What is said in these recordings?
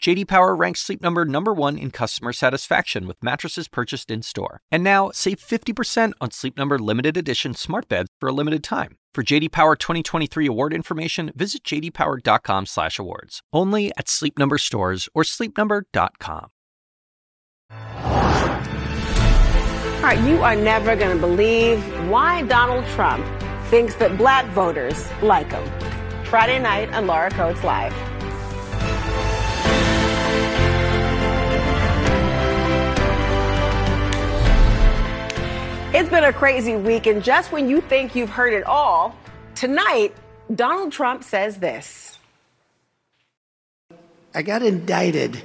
J.D. Power ranks Sleep Number number 1 in customer satisfaction with mattresses purchased in-store. And now, save 50% on Sleep Number limited edition smart beds for a limited time. For J.D. Power 2023 award information, visit jdpower.com/awards. Only at Sleep Number stores or sleepnumber.com. All right, you are never going to believe why Donald Trump thinks that black voters like him. Friday night on Laura Coates Live. It's been a crazy week, and just when you think you've heard it all, tonight, Donald Trump says this. I got indicted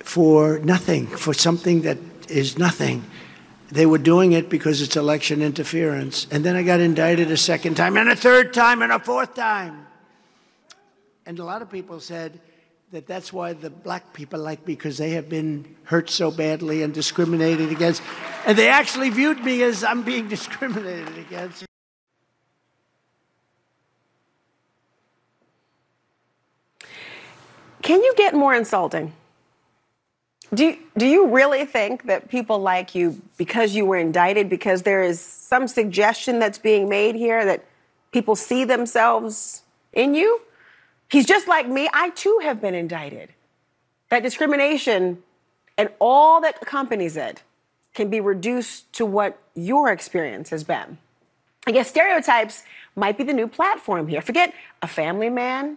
for nothing, for something that is nothing. They were doing it because it's election interference. And then I got indicted a second time, and a third time, and a fourth time. And a lot of people said that that's why the black people like me, because they have been hurt so badly and discriminated against. And they actually viewed me as I'm being discriminated against. Can you get more insulting? Do you really think that people like you because you were indicted, because there is some suggestion that's being made here that people see themselves in you? He's just like me. I, too, have been indicted. That discrimination and all that accompanies it can be reduced to what your experience has been. I guess stereotypes might be the new platform here. Forget a family man,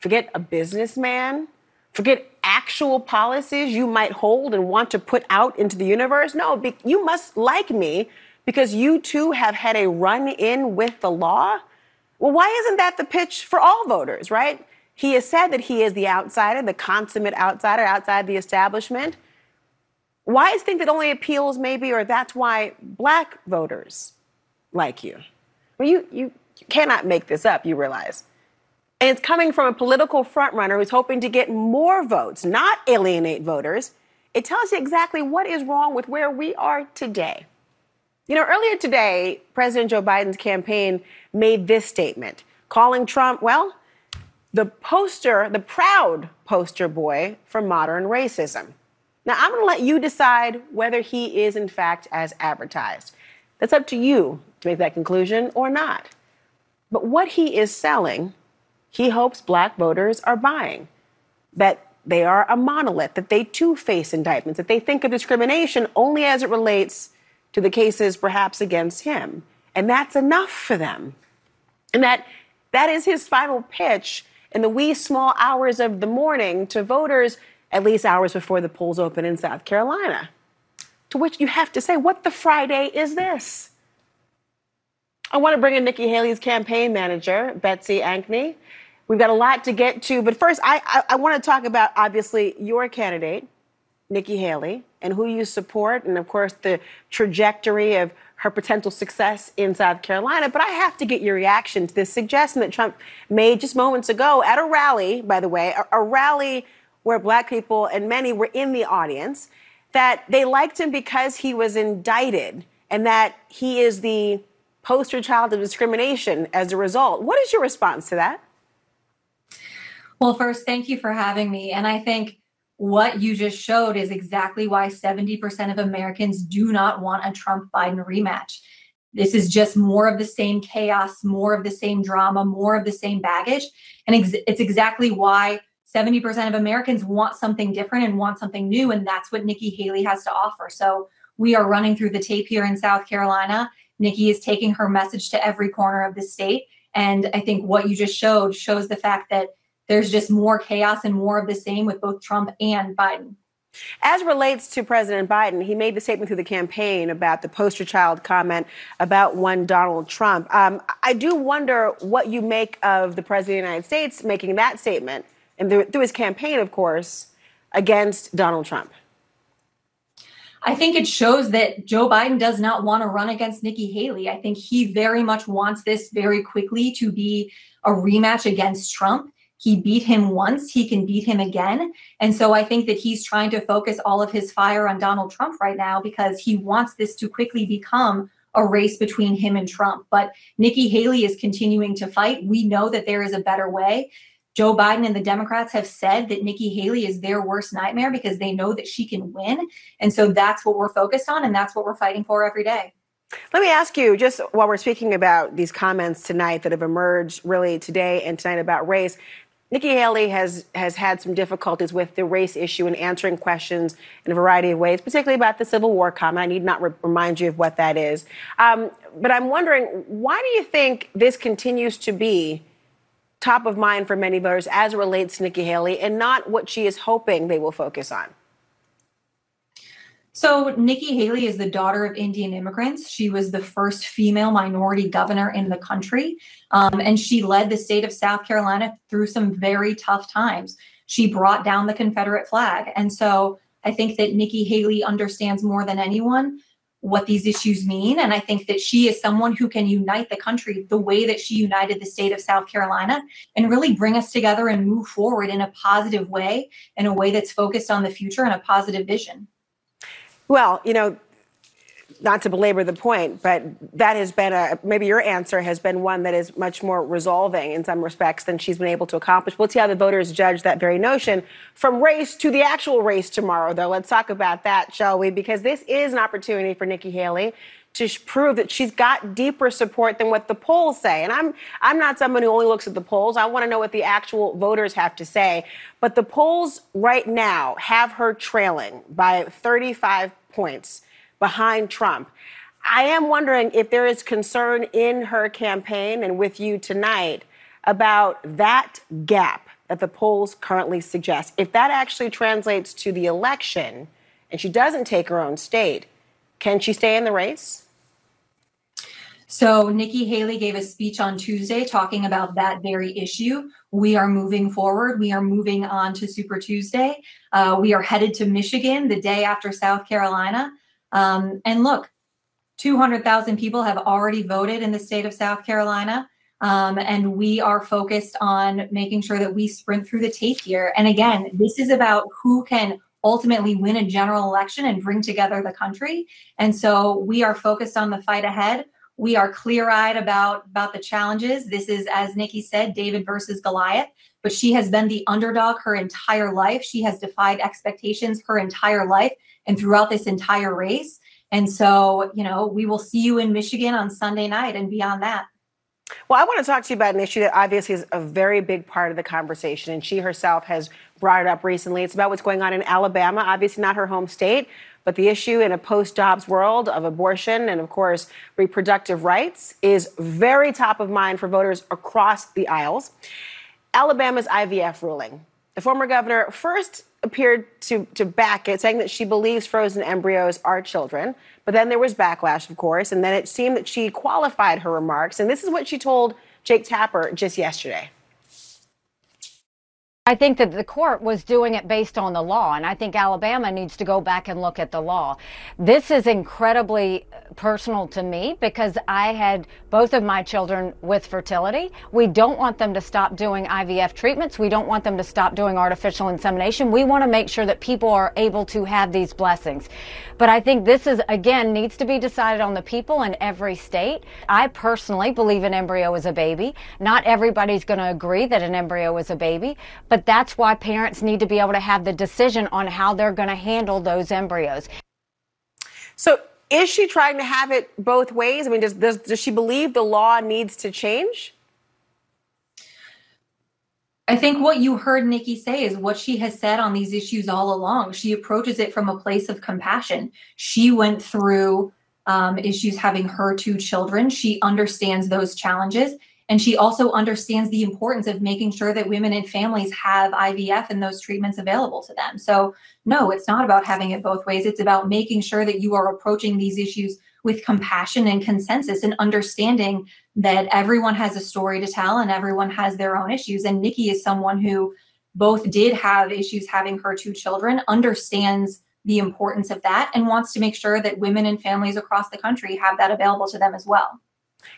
forget a businessman, forget actual policies you might hold and want to put out into the universe. No, you must like me because you too have had a run-in with the law. Well, why isn't that the pitch for all voters, right? He has said that he is the outsider, the consummate outsider, outside the establishment. Why is it that only appeals maybe, or that's why black voters like you? Well, you cannot make this up, you realize. And it's coming from a political frontrunner who's hoping to get more votes, not alienate voters. It tells you exactly what is wrong with where we are today. You know, earlier today, President Joe Biden's campaign made this statement, calling Trump, well, the proud poster boy for modern racism. Now, I'm going to let you decide whether he is, in fact, as advertised. That's up to you to make that conclusion or not. But what he is selling, he hopes black voters are buying, that they are a monolith, that they, too, face indictments, that they think of discrimination only as it relates to the cases perhaps against him. And that's enough for them. And that is his final pitch in the wee small hours of the morning to voters, at least hours before the polls open in South Carolina. To which you have to say, what the Friday is this? I want to bring in Nikki Haley's campaign manager, Betsy Ankney. We've got a lot to get to, but first, I want to talk about, obviously, your candidate, Nikki Haley, and who you support, and, of course, the trajectory of her potential success in South Carolina. But I have to get your reaction to this suggestion that Trump made just moments ago at a rally, by the way, a rally where black people and many were in the audience, that they liked him because he was indicted and that he is the poster child of discrimination as a result. What is your response to that? Well, first, thank you for having me. And I think what you just showed is exactly why 70% of Americans do not want a Trump-Biden rematch. This is just more of the same chaos, more of the same drama, more of the same baggage. And it's exactly why 70% of Americans want something different and want something new, and that's what Nikki Haley has to offer. So we are running through the tape here in South Carolina. Nikki is taking her message to every corner of the state, and I think what you just showed shows the fact that there's just more chaos and more of the same with both Trump and Biden. As relates to President Biden, he made the statement through the campaign about the poster child comment about one Donald Trump. I do wonder what you make of the President of the United States making that statement, and through his campaign, of course, against Donald Trump. I think it shows that Joe Biden does not want to run against Nikki Haley. I think he very much wants this very quickly to be a rematch against Trump. He beat him once, he can beat him again. And so I think that he's trying to focus all of his fire on Donald Trump right now because he wants this to quickly become a race between him and Trump. But Nikki Haley is continuing to fight. We know that there is a better way. Joe Biden and the Democrats have said that Nikki Haley is their worst nightmare because they know that she can win. And so that's what we're focused on, and that's what we're fighting for every day. Let me ask you, just while we're speaking about these comments tonight that have emerged really today and tonight about race, Nikki Haley has had some difficulties with the race issue and answering questions in a variety of ways, particularly about the Civil War comment. I need not remind you of what that is. But I'm wondering, why do you think this continues to be top of mind for many voters as it relates to Nikki Haley and not what she is hoping they will focus on? So Nikki Haley is the daughter of Indian immigrants. She was the first female minority governor in the country, and she led the state of South Carolina through some very tough times. She brought down the Confederate flag. And so I think that Nikki Haley understands more than anyone what these issues mean. And I think that she is someone who can unite the country the way that she united the state of South Carolina and really bring us together and move forward in a positive way, in a way that's focused on the future and a positive vision. Well, you know, not to belabor the point, but that has been maybe your answer has been one that is much more resolving in some respects than she's been able to accomplish. We'll see how the voters judge that very notion. From race to the actual race tomorrow, though, let's talk about that, shall we? Because this is an opportunity for Nikki Haley to prove that she's got deeper support than what the polls say. And I'm not someone who only looks at the polls. I want to know what the actual voters have to say. But the polls right now have her trailing by 35 points behind Trump. I am wondering if there is concern in her campaign and with you tonight about that gap that the polls currently suggest. If that actually translates to the election and she doesn't take her own state, can she stay in the race? So Nikki Haley gave a speech on Tuesday talking about that very issue. We are moving forward. We are moving on to Super Tuesday. We are headed to Michigan the day after South Carolina. And look, 200,000 people have already voted in the state of South Carolina. And we are focused on making sure that we sprint through the tape here. And again, this is about who can ultimately win a general election and bring together the country. And so we are focused on the fight ahead. We are clear-eyed about the challenges. This is, as Nikki said, David versus Goliath. But she has been the underdog her entire life. She has defied expectations her entire life and throughout this entire race. And so, you know, we will see you in Michigan on Sunday night and beyond that. Well, I want to talk to you about an issue that obviously is a very big part of the conversation, and she herself has brought it up recently. It's about what's going on in Alabama, obviously not her home state, but the issue in a post-Dobbs world of abortion and, of course, reproductive rights is very top of mind for voters across the aisles. Alabama's IVF ruling. The former governor first appeared to back it, saying that she believes frozen embryos are children. But then there was backlash, of course, and then it seemed that she qualified her remarks. And this is what she told Jake Tapper just yesterday. I think that the court was doing it based on the law, and I think Alabama needs to go back and look at the law. This is incredibly personal to me because I had both of my children with fertility. We don't want them to stop doing IVF treatments. We don't want them to stop doing artificial insemination. We want to make sure that people are able to have these blessings. But I think this is, again, needs to be decided on the people in every state. I personally believe an embryo is a baby. Not everybody's going to agree that an embryo is a baby. But that's why parents need to be able to have the decision on how they're going to handle those embryos. So is she trying to have it both ways? I mean, does she believe the law needs to change? I think what you heard Nikki say is what she has said on these issues all along. She approaches it from a place of compassion. She went through issues having her two children. She understands those challenges. And she also understands the importance of making sure that women and families have IVF and those treatments available to them. So, no, it's not about having it both ways. It's about making sure that you are approaching these issues with compassion and consensus and understanding that everyone has a story to tell and everyone has their own issues. And Nikki is someone who both did have issues having her two children, understands the importance of that, and wants to make sure that women and families across the country have that available to them as well.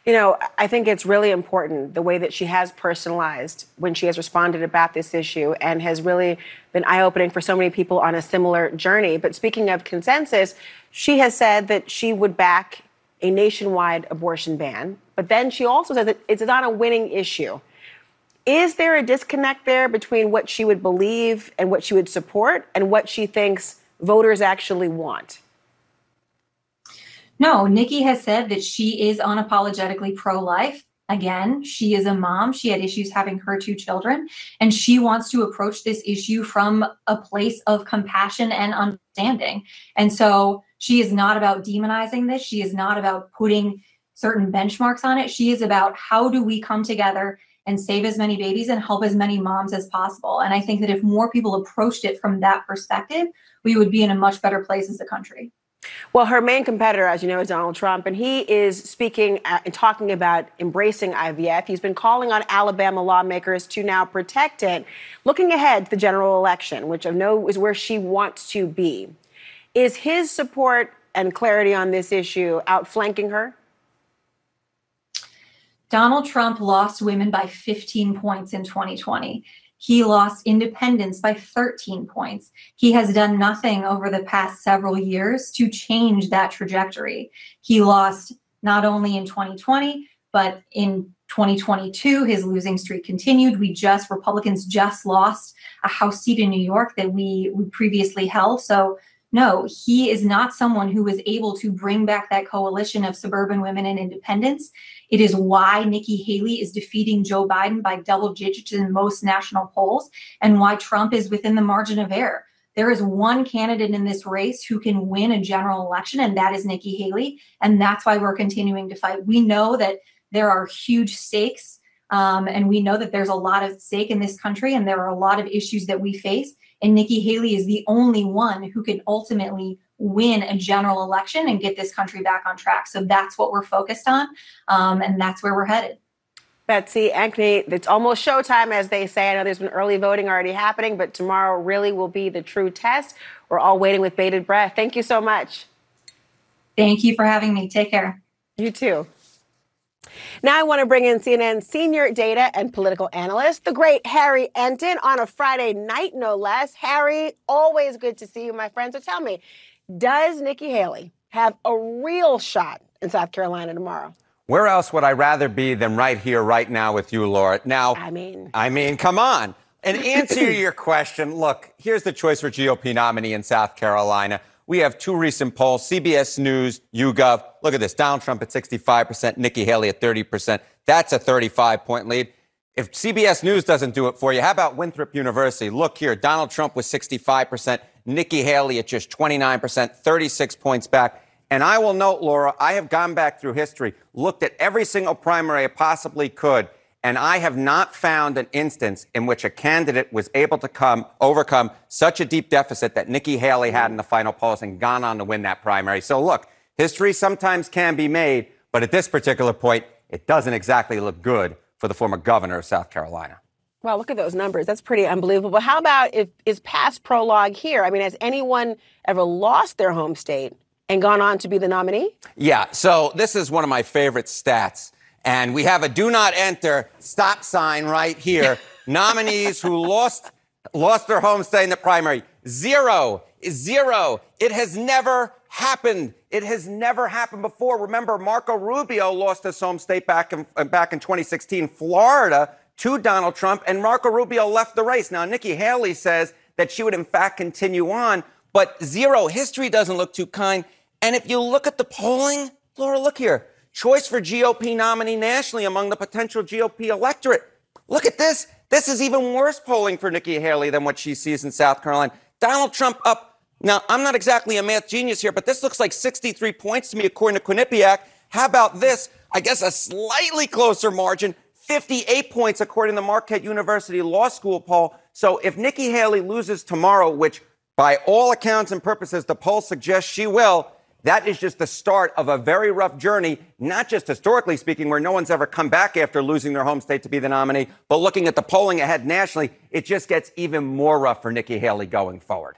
You know, I think it's really important the way that she has personalized when she has responded about this issue and has really been eye-opening for so many people on a similar journey. But speaking of consensus, she has said that she would back a nationwide abortion ban. But then she also said that it's not a winning issue. Is there a disconnect there between what she would believe and what she would support and what she thinks voters actually want? No, Nikki has said that she is unapologetically pro-life. Again, she is a mom. She had issues having her two children, and she wants to approach this issue from a place of compassion and understanding. And so she is not about demonizing this. She is not about putting certain benchmarks on it. She is about how do we come together and save as many babies and help as many moms as possible. And I think that if more people approached it from that perspective, we would be in a much better place as a country. Well, her main competitor, as you know, is Donald Trump, and he is speaking and talking about embracing IVF. He's been calling on Alabama lawmakers to now protect it. Looking ahead to the general election, which I know is where she wants to be, is his support and clarity on this issue outflanking her? Donald Trump lost women by 15 points in 2020. He lost independents by 13 points. He has done nothing over the past several years to change that trajectory. He lost not only in 2020, but in 2022, his losing streak continued. Republicans just lost a House seat in New York that we previously held. So no, he is not someone who is able to bring back that coalition of suburban women and independents. It is why Nikki Haley is defeating Joe Biden by double digits in most national polls and why Trump is within the margin of error. There is one candidate in this race who can win a general election, and that is Nikki Haley. And that's why we're continuing to fight. We know that there are huge stakes, and we know that there's a lot of stake in this country, and there are a lot of issues that we face. And Nikki Haley is the only one who can ultimately win a general election and get this country back on track. So that's what we're focused on, and that's where we're headed. Betsy Ankney, it's almost showtime, as they say. I know there's been early voting already happening, but tomorrow really will be the true test. We're all waiting with bated breath. Thank you so much. Thank you for having me. Take care. You too. Now I want to bring in CNN senior data and political analyst, the great Harry Enten, on a Friday night, no less. Harry, always good to see you, my friend. So tell me, does Nikki Haley have a real shot in South Carolina tomorrow? Where else would I rather be than right here, right now with you, Laura? Now, I mean, come on. And answer your question. Look, here's the choice for GOP nominee in South Carolina. We have two recent polls, CBS News, YouGov. Look at this, Donald Trump at 65%, Nikki Haley at 30%. That's a 35-point lead. If CBS News doesn't do it for you, how about Winthrop University? Look here, Donald Trump was 65%, Nikki Haley at just 29%, 36 points back. And I will note, Laura, I have gone back through history, looked at every single primary I possibly could, and I have not found an instance in which a candidate was able to overcome such a deep deficit that Nikki Haley had in the final polls and gone on to win that primary. So look, history sometimes can be made, but at this particular point, it doesn't exactly look good for the former governor of South Carolina. Wow, look at those numbers. That's pretty unbelievable. How about is past prologue here? I mean, has anyone ever lost their home state and gone on to be the nominee? Yeah, so this is one of my favorite stats. And we have a do not enter stop sign right here. Nominees who lost their home state in the primary. Zero. It has never happened. It has never happened before. Remember, Marco Rubio lost his home state back in 2016, Florida, to Donald Trump, and Marco Rubio left the race. Now, Nikki Haley says that she would, in fact, continue on, but zero. History doesn't look too kind. And if you look at the polling, Laura, look here. Choice for GOP nominee nationally among the potential GOP electorate. Look at this. This is even worse polling for Nikki Haley than what she sees in South Carolina. Donald Trump up. Now, I'm not exactly a math genius here, but this looks like 63 points to me, according to Quinnipiac. How about this? I guess a slightly closer margin, 58 points, according to the Marquette University Law School poll. So if Nikki Haley loses tomorrow, which by all accounts and purposes, the poll suggests she will, that is just the start of a very rough journey, not just historically speaking, where no one's ever come back after losing their home state to be the nominee, but looking at the polling ahead nationally, it just gets even more rough for Nikki Haley going forward.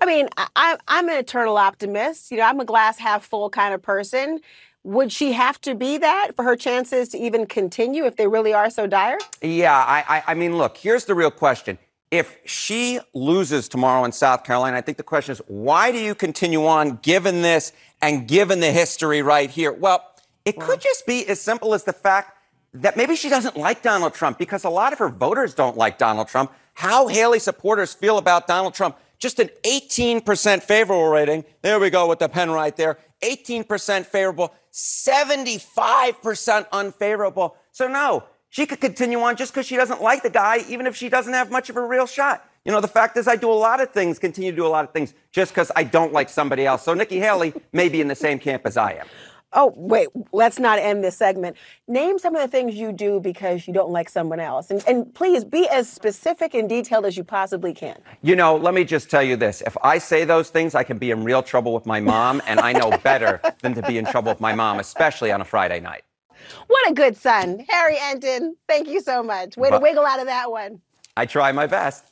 I mean, I'm an eternal optimist. You know, I'm a glass half full kind of person. Would she have to be that for her chances to even continue if they really are so dire? Yeah, I mean, look, here's the real question. If she loses tomorrow in South Carolina, I think the question is, why do you continue on given this and given the history right here? Well, it could just be as simple as the fact that maybe she doesn't like Donald Trump because a lot of her voters don't like Donald Trump. How Haley supporters feel about Donald Trump, just an 18% favorable rating. There we go with the pen right there. 18% favorable, 75% unfavorable. So no, she could continue on just because she doesn't like the guy, even if she doesn't have much of a real shot. You know, the fact is I do a lot of things, continue to do a lot of things just because I don't like somebody else. So Nikki Haley may be in the same camp as I am. Oh, wait, let's not end this segment. Name some of the things you do because you don't like someone else. And please be as specific and detailed as you possibly can. You know, let me just tell you this. If I say those things, I can be in real trouble with my mom, and I know better than to be in trouble with my mom, especially on a Friday night. What a good son. Harry Enten, thank you so much. Way to wiggle out of that one. I try my best.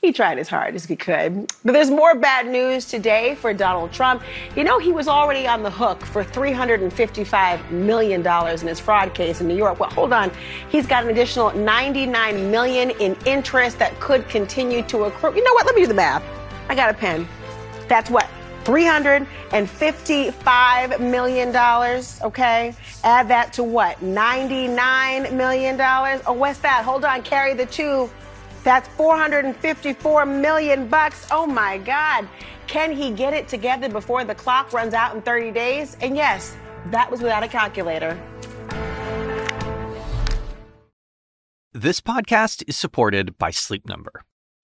He tried as hard as he could. But there's more bad news today for Donald Trump. You know, he was already on the hook for $355 million in his fraud case in New York. Well, hold on. He's got an additional $99 million in interest that could continue to accrue. You know what? Let me do the math. I got a pen. That's what? $355 million, okay? Add that to what? $99 million? Oh, what's that? Hold on. Carry the two. That's $454 million. Oh, my God. Can he get it together before the clock runs out in 30 days? And yes, that was without a calculator. This podcast is supported by Sleep Number.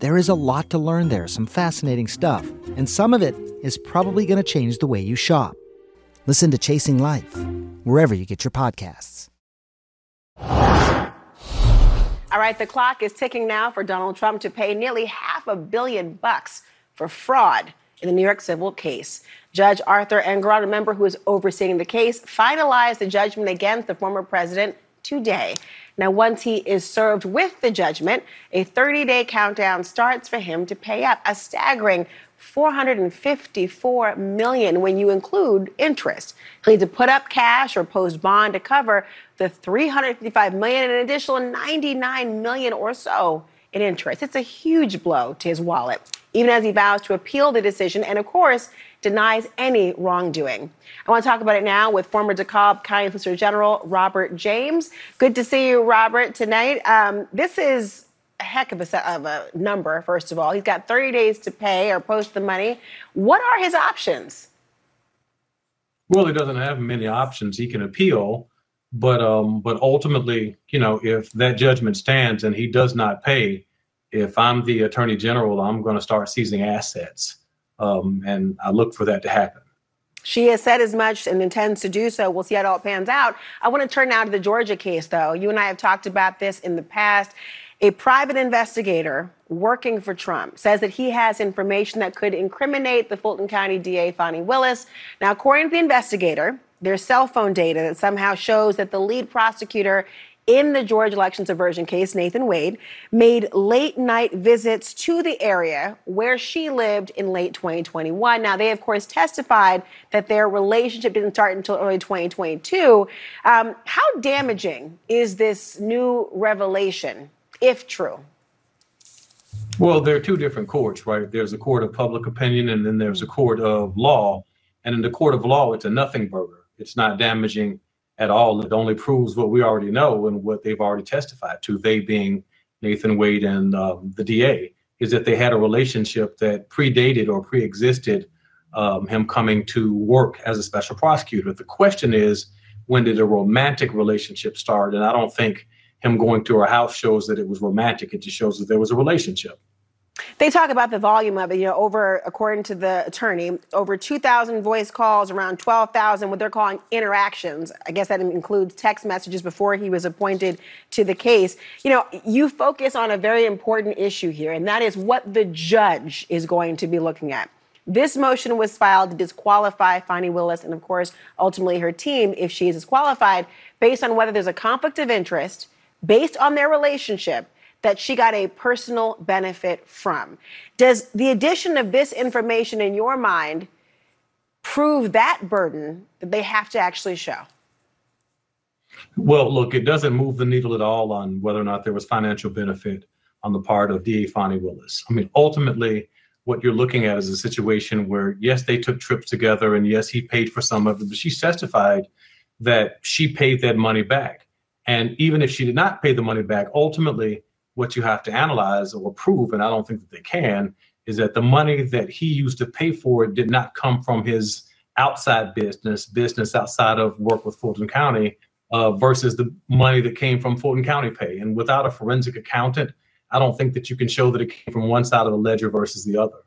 There is a lot to learn there, some fascinating stuff. And some of it is probably going to change the way you shop. Listen to Chasing Life, wherever you get your podcasts. All right, the clock is ticking now for Donald Trump to pay nearly $500 million for fraud in the New York civil case. Judge Arthur Engoron, a member who is overseeing the case, finalized the judgment against the former president today. Now, once he is served with the judgment, a 30-day countdown starts for him to pay up, a staggering $454 million when you include interest. He'll need to put up cash or post bond to cover the $355 million and an additional $99 million or so in interest. It's a huge blow to his wallet, even as he vows to appeal the decision and, of course, denies any wrongdoing. I want to talk about it now with former DeKalb County Solicitor General Robert James. Good to see you, Robert, tonight. This is a heck of a number, first of all. He's got 30 days to pay or post the money. What are his options? Well, he doesn't have many options. He can appeal, but ultimately, you know, if that judgment stands and he does not pay, if I'm the attorney general, I'm going to start seizing assets, and I look for that to happen. She has said as much and intends to do so. We'll see how it all pans out. I want to turn now to the Georgia case, though. You and I have talked about this in the past. A private investigator working for Trump says that he has information that could incriminate the Fulton County DA, Fani Willis. Now, according to the investigator, there's cell phone data that somehow shows that the lead prosecutor in the George election subversion case, Nathan Wade, made late-night visits to the area where she lived in late 2021. Now, they, of course, testified that their relationship didn't start until early 2022. How damaging is this new revelation, if true? Well, there are two different courts, right? There's a court of public opinion, and then there's a court of law. And in the court of law, it's a nothing burger. It's not damaging at all. It only proves what we already know and what they've already testified to, they being Nathan Wade and the DA, is that they had a relationship that predated or preexisted him coming to work as a special prosecutor. The question is, when did a romantic relationship start? And I don't think him going to her house shows that it was romantic. It just shows that there was a relationship. They talk about the volume of it, you know, over, according to the attorney, over 2,000 voice calls, around 12,000, what they're calling interactions. I guess that includes text messages before he was appointed to the case. You know, you focus on a very important issue here, and that is what the judge is going to be looking at. This motion was filed to disqualify Fani Willis and, of course, ultimately her team, if she is disqualified, based on whether there's a conflict of interest, based on their relationship, that she got a personal benefit from. Does the addition of this information in your mind prove that burden that they have to actually show? Well, look, it doesn't move the needle at all on whether or not there was financial benefit on the part of DA Fani Willis. I mean, ultimately, what you're looking at is a situation where, yes, they took trips together, and yes, he paid for some of it, but she testified that she paid that money back. And even if she did not pay the money back, ultimately, what you have to analyze or prove, and I don't think that they can, is that the money that he used to pay for it did not come from his outside business outside of work with Fulton County, versus the money that came from Fulton County pay. And without a forensic accountant, I don't think that you can show that it came from one side of the ledger versus the other.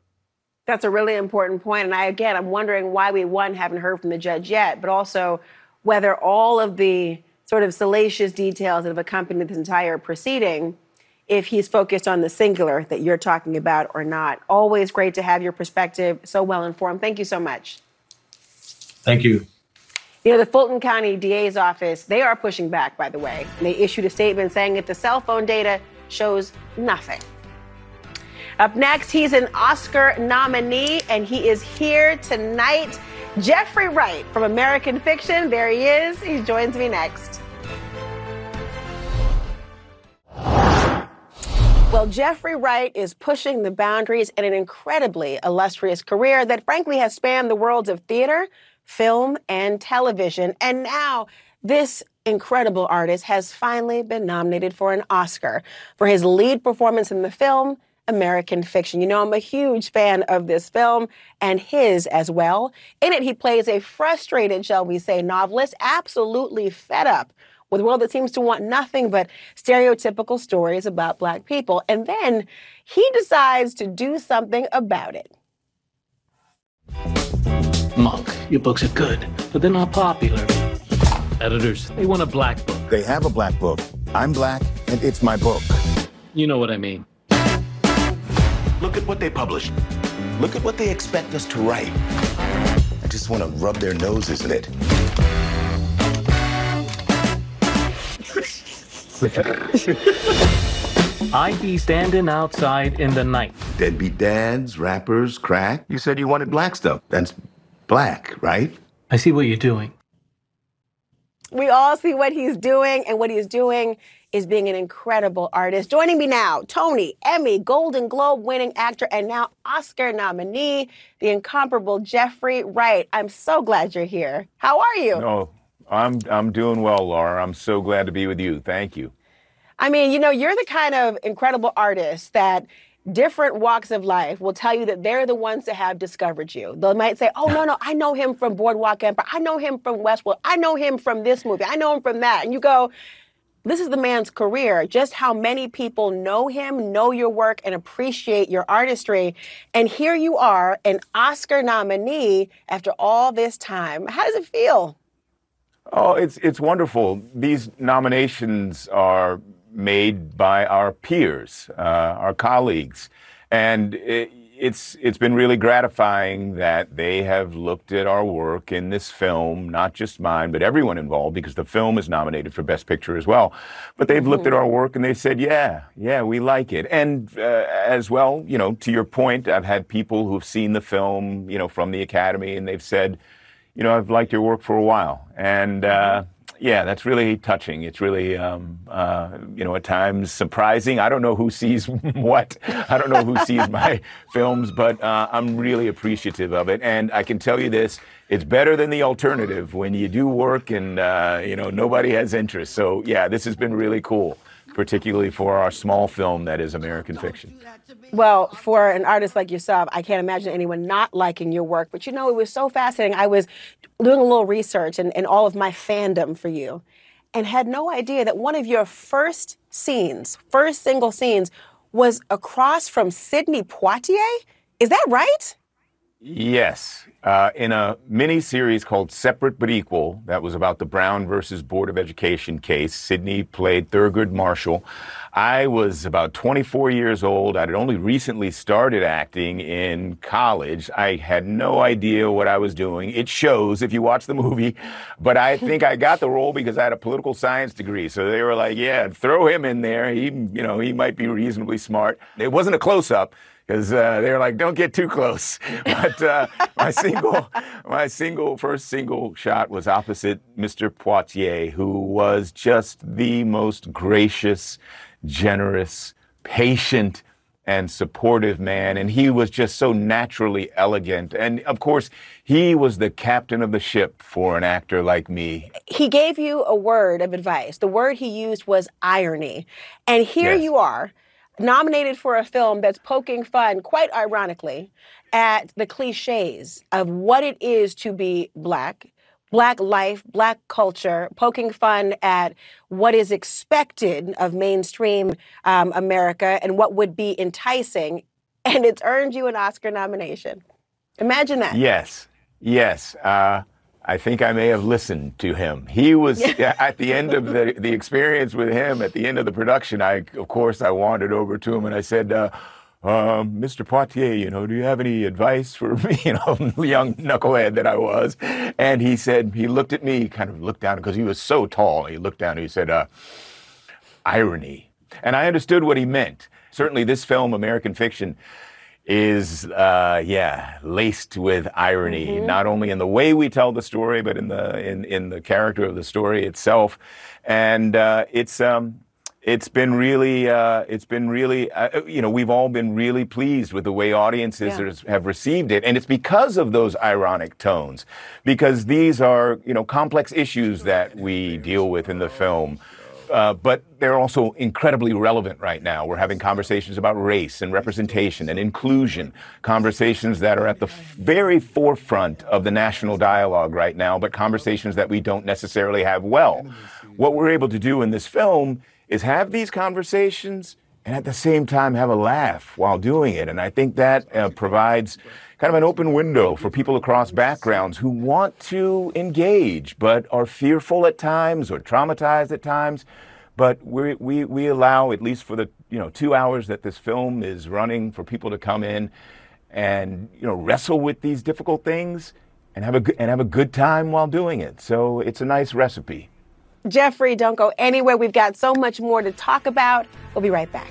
That's a really important point. And I'm wondering why we, one, haven't heard from the judge yet, but also whether all of the sort of salacious details that have accompanied this entire proceeding, if he's focused on the singular that you're talking about or not. Always great to have your perspective, so well-informed. Thank you so much. Thank you. You know, the Fulton County DA's office, they are pushing back, by the way. And they issued a statement saying that the cell phone data shows nothing. Up next, he's an Oscar nominee, and he is here tonight. Jeffrey Wright from American Fiction. There he is. He joins me next. Well, Jeffrey Wright is pushing the boundaries in an incredibly illustrious career that, frankly, has spanned the worlds of theater, film, and television. And now this incredible artist has finally been nominated for an Oscar for his lead performance in the film, American Fiction. You know, I'm a huge fan of this film and his as well. In it, he plays a frustrated, shall we say, novelist, absolutely fed up with a world that seems to want nothing but stereotypical stories about Black people. And then he decides to do something about it. Monk, your books are good, but they're not popular. Editors, they want a Black book. They have a Black book. I'm Black, and it's my book. You know what I mean. Look at what they published. Look at what they expect us to write. I just want to rub their noses in it. I be standing outside in the night. Deadbeat dads, rappers, crack. You said you wanted Black stuff. That's Black, right? I see what you're doing. We all see what he's doing, and what he's doing is being an incredible artist. Joining me now, Tony, Emmy, Golden Globe winning actor, and now Oscar nominee, the incomparable Jeffrey Wright. I'm so glad you're here. How are you? Oh, I'm doing well, Laura. I'm so glad to be with you. Thank you. I mean, you know, you're the kind of incredible artist that different walks of life will tell you that they're the ones that have discovered you. They might say, oh, no, I know him from Boardwalk Empire. I know him from Westworld. I know him from this movie. I know him from that. And you go, this is the man's career. Just how many people know him, know your work, and appreciate your artistry. And here you are, an Oscar nominee after all this time. How does it feel? Oh, it's wonderful. These nominations are made by our peers, our colleagues. And it, it's been really gratifying that they have looked at our work in this film, not just mine, but everyone involved, because the film is nominated for Best Picture as well. But they've looked at our work and they said, yeah, we like it. And as well, you know, to your point, I've had people who've seen the film, you know, from the Academy, and they've said, you know, I've liked your work for a while. And yeah, that's really touching. It's really, you know, at times surprising. I don't know who sees what. I don't know who sees my films, but I'm really appreciative of it. And I can tell you this, it's better than the alternative when you do work and, you know, nobody has interest. So, yeah, this has been really cool, particularly for our small film that is American Fiction. Well, for an artist like yourself, I can't imagine anyone not liking your work. But, you know, it was so fascinating. I was doing a little research and all of my fandom for you and had no idea that one of your first single scenes, was across from Sidney Poitier. Is that right? Yes. In a mini-series called Separate But Equal, that was about the Brown v. Board of Education case, Sidney played Thurgood Marshall. I was about 24 years old. I had only recently started acting in college. I had no idea what I was doing. It shows if you watch the movie, but I think I got the role because I had a political science degree. So they were like, yeah, throw him in there. He might be reasonably smart. It wasn't a close-up, because they were like, don't get too close. But my first single shot was opposite Mr. Poitier, who was just the most gracious, generous, patient, and supportive man. And he was just so naturally elegant. And of course, he was the captain of the ship for an actor like me. He gave you a word of advice. The word he used was irony. And here you are, nominated for a film that's poking fun, quite ironically, at the cliches of what it is to be Black, Black life, Black culture, poking fun at what is expected of mainstream America and what would be enticing, and it's earned you an Oscar nomination. Imagine that. Yes. I think I may have listened to him. He was at the end of the experience with him, at the end of the production, I wandered over to him and I said, Mr. Poitier, you know, do you have any advice for me, you know, young knucklehead that I was? And he said, he looked at me, kind of looked down, because he was so tall. He looked down and he said, irony. And I understood what he meant. Certainly this film, American Fiction, is, laced with irony, not only in the way we tell the story, but in the character of the story itself. And it's been really, you know, we've all been really pleased with the way audiences have received it. And it's because of those ironic tones, because these are, you know, complex issues that we deal with in the film. But they're also incredibly relevant right now. We're having conversations about race and representation and inclusion, conversations that are at the very forefront of the national dialogue right now, but conversations that we don't necessarily have well. What we're able to do in this film is have these conversations and at the same time have a laugh while doing it. And I think that provides kind of an open window for people across backgrounds who want to engage but are fearful at times or traumatized at times. But we allow, at least for the 2 hours that this film is running, for people to come in and wrestle with these difficult things and have a good time while doing it. So it's a nice recipe. Jeffrey, don't go anywhere. We've got so much more to talk about. We'll be right back.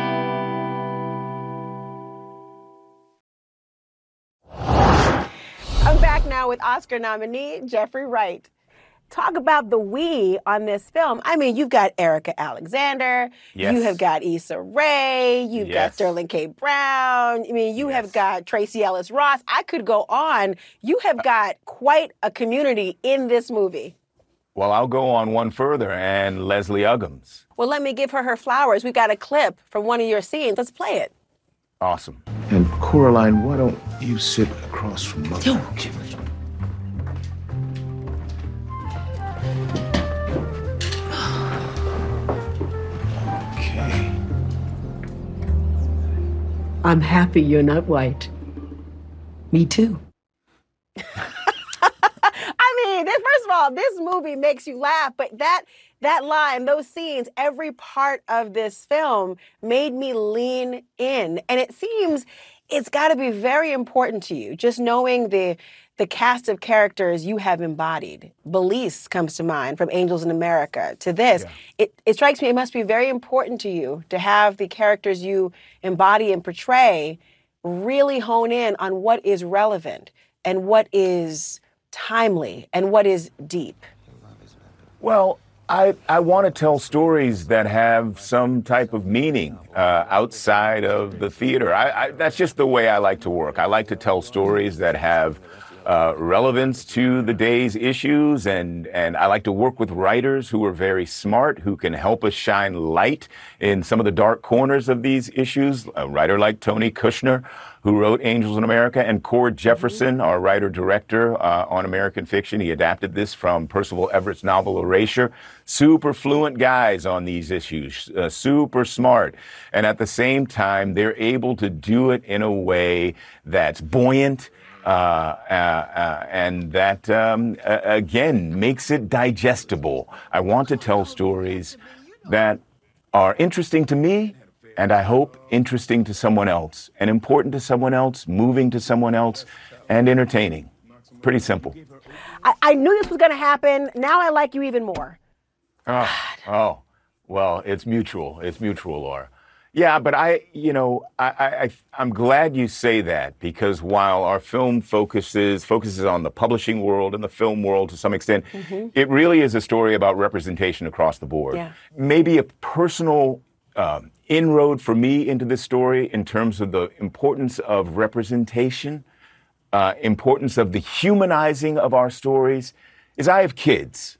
With Oscar nominee Jeffrey Wright. Talk about the we on this film. I mean, you've got Erica Alexander, you have got Issa Rae, you've got Sterling K. Brown, I mean, you have got Tracee Ellis Ross. I could go on. You have got quite a community in this movie. Well, I'll go on one further, and Leslie Uggams. Well, let me give her flowers. We've got a clip from one of your scenes. Let's play it. Awesome. And Coraline, why don't you sit across from Mother? Don't kill me. Okay. I'm happy you're not white. Me too. First of all, this movie makes you laugh, but that line, those scenes, every part of this film made me lean in. And it seems it's got to be very important to you, just knowing the cast of characters you have embodied. Belize comes to mind, from Angels in America to this. Yeah. It strikes me it must be very important to you to have the characters you embody and portray really hone in on what is relevant and what is timely and what is deep. Well, I want to tell stories that have some type of meaning outside of the theater. That's just the way I like to work. I like to tell stories that have relevance to the day's issues, and I like to work with writers who are very smart, who can help us shine light in some of the dark corners of these issues. A writer like Tony Kushner, who wrote Angels in America, and Cord Jefferson, our writer-director on American Fiction. He adapted this from Percival Everett's novel Erasure. Super fluent guys on these issues, super smart. And at the same time, they're able to do it in a way that's buoyant, and that, again, makes it digestible. I want to tell stories that are interesting to me, and I hope interesting to someone else, and important to someone else, moving to someone else, and entertaining. Pretty simple. I knew this was going to happen. Now I like you even more. Oh, well, it's mutual. It's mutual, Laura. Yeah, but I'm glad you say that, because while our film focuses on the publishing world and the film world to some extent, it really is a story about representation across the board. Yeah. Maybe a personal inroad for me into this story in terms of the importance of representation, importance of the humanizing of our stories, is I have kids.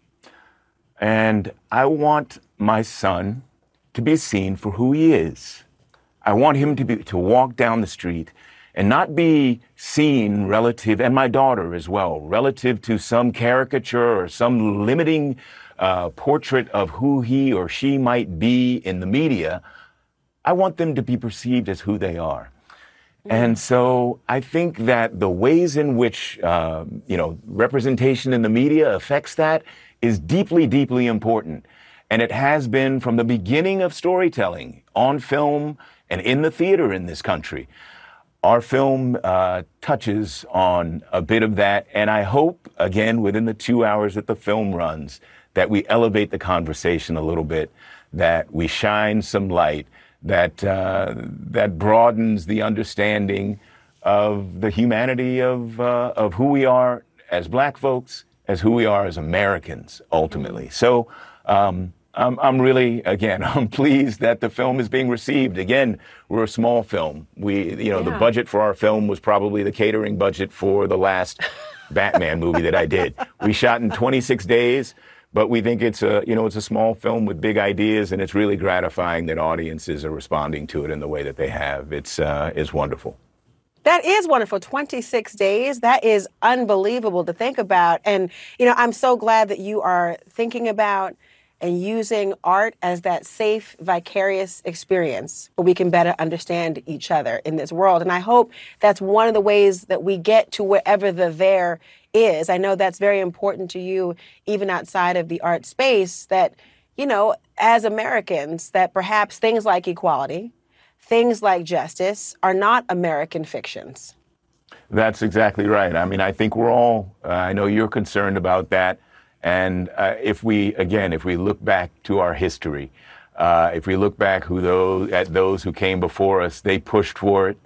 And I want my son to be seen for who he is. I want him to walk down the street and not be seen relative, and my daughter as well, relative to some caricature or some limiting portrait of who he or she might be in the media. I want them to be perceived as who they are. And so I think that the ways in which, representation in the media affects that is deeply, deeply important. And it has been from the beginning of storytelling on film and in the theater in this country. Our film touches on a bit of that. And I hope, again, within the 2 hours that the film runs, that we elevate the conversation a little bit, that we shine some light, that broadens the understanding of the humanity of who we are as Black folks, as who we are as Americans, ultimately. So, I'm really, again, I'm pleased that the film is being received. Again, we're a small film. The budget for our film was probably the catering budget for the last Batman movie that I did. We shot in 26 days, but we think it's a small film with big ideas, and it's really gratifying that audiences are responding to it in the way that they have. It's wonderful. That is wonderful. 26 days. That is unbelievable to think about. And, I'm so glad that you are thinking about and using art as that safe, vicarious experience where we can better understand each other in this world. And I hope that's one of the ways that we get to wherever the there is. I know that's very important to you, even outside of the art space, that, as Americans, that perhaps things like equality, things like justice are not American fictions. That's exactly right. I mean, I think we're all, I know you're concerned about that. And if we look back to our history, if we look back at those who came before us, they pushed for it.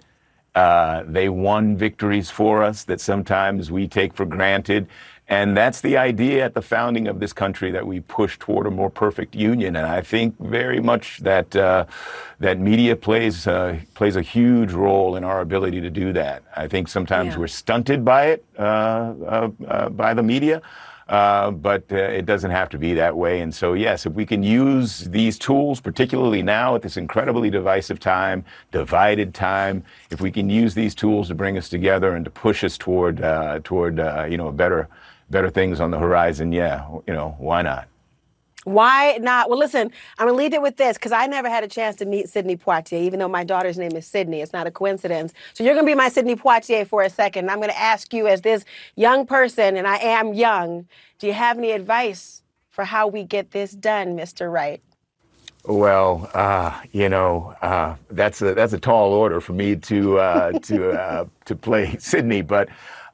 They won victories for us that sometimes we take for granted. And that's the idea at the founding of this country, that we push toward a more perfect union. And I think very much that that media plays a huge role in our ability to do that. I think sometimes we're stunted by it, by the media. But it doesn't have to be that way. And so, yes, if we can use these tools, particularly now at this incredibly divisive time, divided time, if we can use these tools to bring us together and to push us toward, better things on the horizon, why not? Why not? Well, listen, I'm going to lead it with this because I never had a chance to meet Sidney Poitier, even though my daughter's name is Sidney. It's not a coincidence. So you're going to be my Sidney Poitier for a second. And I'm going to ask you as this young person, and I am young, do you have any advice for how we get this done, Mr. Wright? Well, that's a tall order for me to play Sidney, but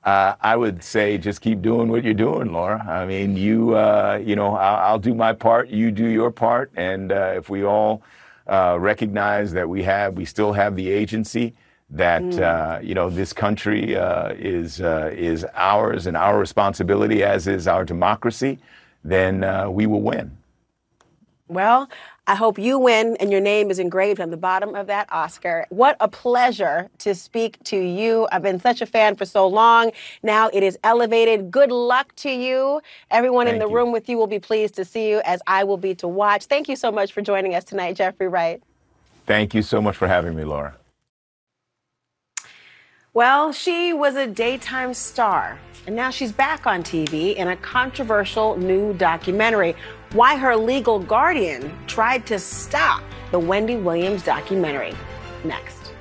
I would say just keep doing what you're doing, Laura. I mean, I'll do my part, you do your part, and if we all recognize that we still have the agency, that this country is ours and our responsibility, as is our democracy, then we will win. Well, I hope you win and your name is engraved on the bottom of that Oscar. What a pleasure to speak to you. I've been such a fan for so long. Now it is elevated. Good luck to you. Everyone in the room with you will be pleased to see you, as I will be to watch. Thank you so much for joining us tonight, Jeffrey Wright. Thank you so much for having me, Laura. Well, she was a daytime star, and now she's back on TV in a controversial new documentary. Why her legal guardian tried to stop the Wendy Williams documentary. Next.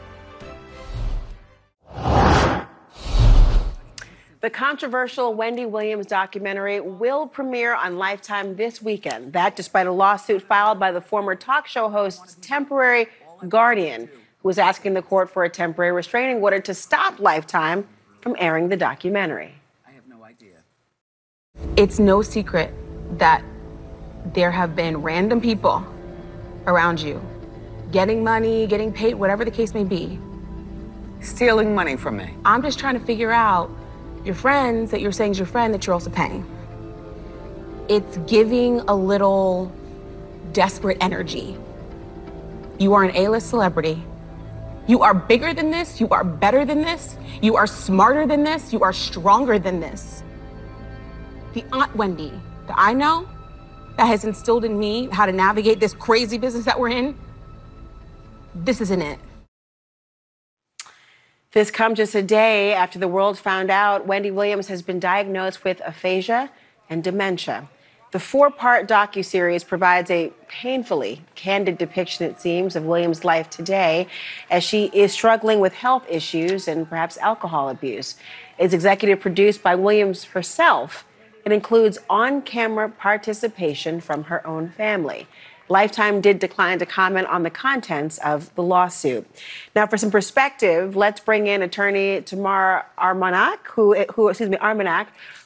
The controversial Wendy Williams documentary will premiere on Lifetime this weekend. That despite a lawsuit filed by the former talk show host's temporary guardian, who was asking the court for a temporary restraining order to stop Lifetime from airing the documentary. I have no idea. It's no secret that there have been random people around you getting money, getting paid, whatever the case may be. Stealing money from me. I'm just trying to figure out your friends that you're saying is your friend that you're also paying. It's giving a little desperate energy. You are an A-list celebrity. You are bigger than this. You are better than this. You are smarter than this. You are stronger than this. The Aunt Wendy that I know, that has instilled in me how to navigate this crazy business that we're in, this isn't it. This comes just a day after the world found out Wendy Williams has been diagnosed with aphasia and dementia. The four-part docuseries provides a painfully candid depiction, it seems, of Williams' life today as she is struggling with health issues and perhaps alcohol abuse. It's executive produced by Williams herself. It includes on-camera participation from her own family. Lifetime did decline to comment on the contents of the lawsuit. Now, for some perspective, let's bring in attorney Tamara Harmonick, who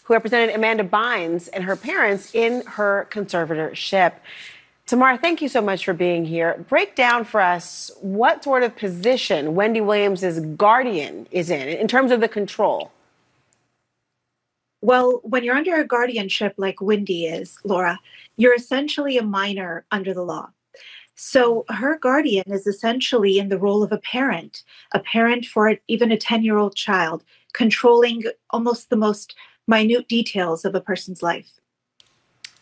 represented Amanda Bynes and her parents in her conservatorship. Tamara, thank you so much for being here. Break down for us what sort of position Wendy Williams' guardian is in terms of the control. Well, when you're under a guardianship like Wendy is, Laura, you're essentially a minor under the law. So her guardian is essentially in the role of a parent for even a 10-year-old child, controlling almost the most minute details of a person's life.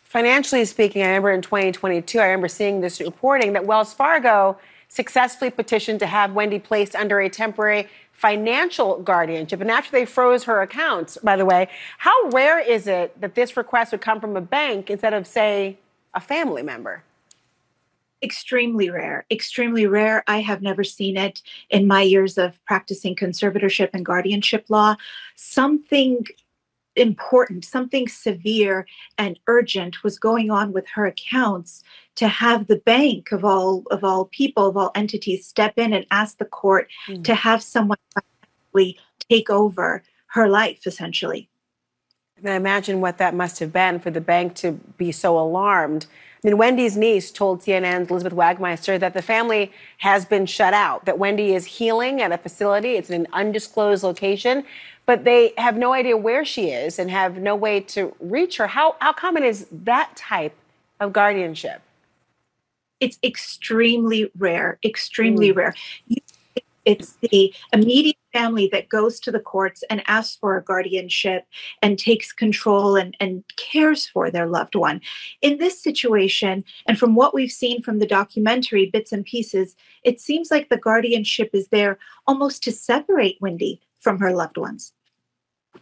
Financially speaking, I remember in 2022, I remember seeing this reporting that Wells Fargo successfully petitioned to have Wendy placed under a temporary financial guardianship. And after they froze her accounts, by the way, how rare is it that this request would come from a bank instead of, say, a family member? Extremely rare, extremely rare. I have never seen it in my years of practicing conservatorship and guardianship law. Something important, something severe and urgent was going on with her accounts to have the bank of all people, of all entities, step in and ask the court to have someone take over her life, essentially. And I imagine what that must have been for the bank to be so alarmed. I mean, Wendy's niece told CNN's Elizabeth Wagmeister that the family has been shut out, that Wendy is healing at a facility. It's in an undisclosed location, but they have no idea where she is and have no way to reach her. How common is that type of guardianship? It's extremely rare, extremely rare. You It's the immediate family that goes to the courts and asks for a guardianship and takes control and cares for their loved one. In this situation, and from what we've seen from the documentary, bits and pieces, it seems like the guardianship is there almost to separate Wendy from her loved ones.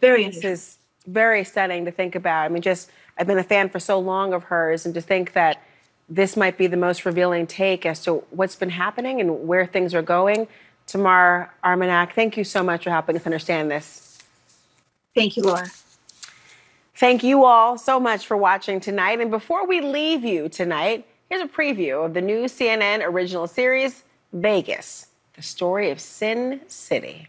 Very interesting. This is very stunning to think about. I mean, just, I've been a fan for so long of hers, and to think that this might be the most revealing take as to what's been happening and where things are going. Tamara Harmonick, thank you so much for helping us understand this. Thank you, Laura. Thank you all so much for watching tonight. And before we leave you tonight, here's a preview of the new CNN original series, Vegas, the story of Sin City.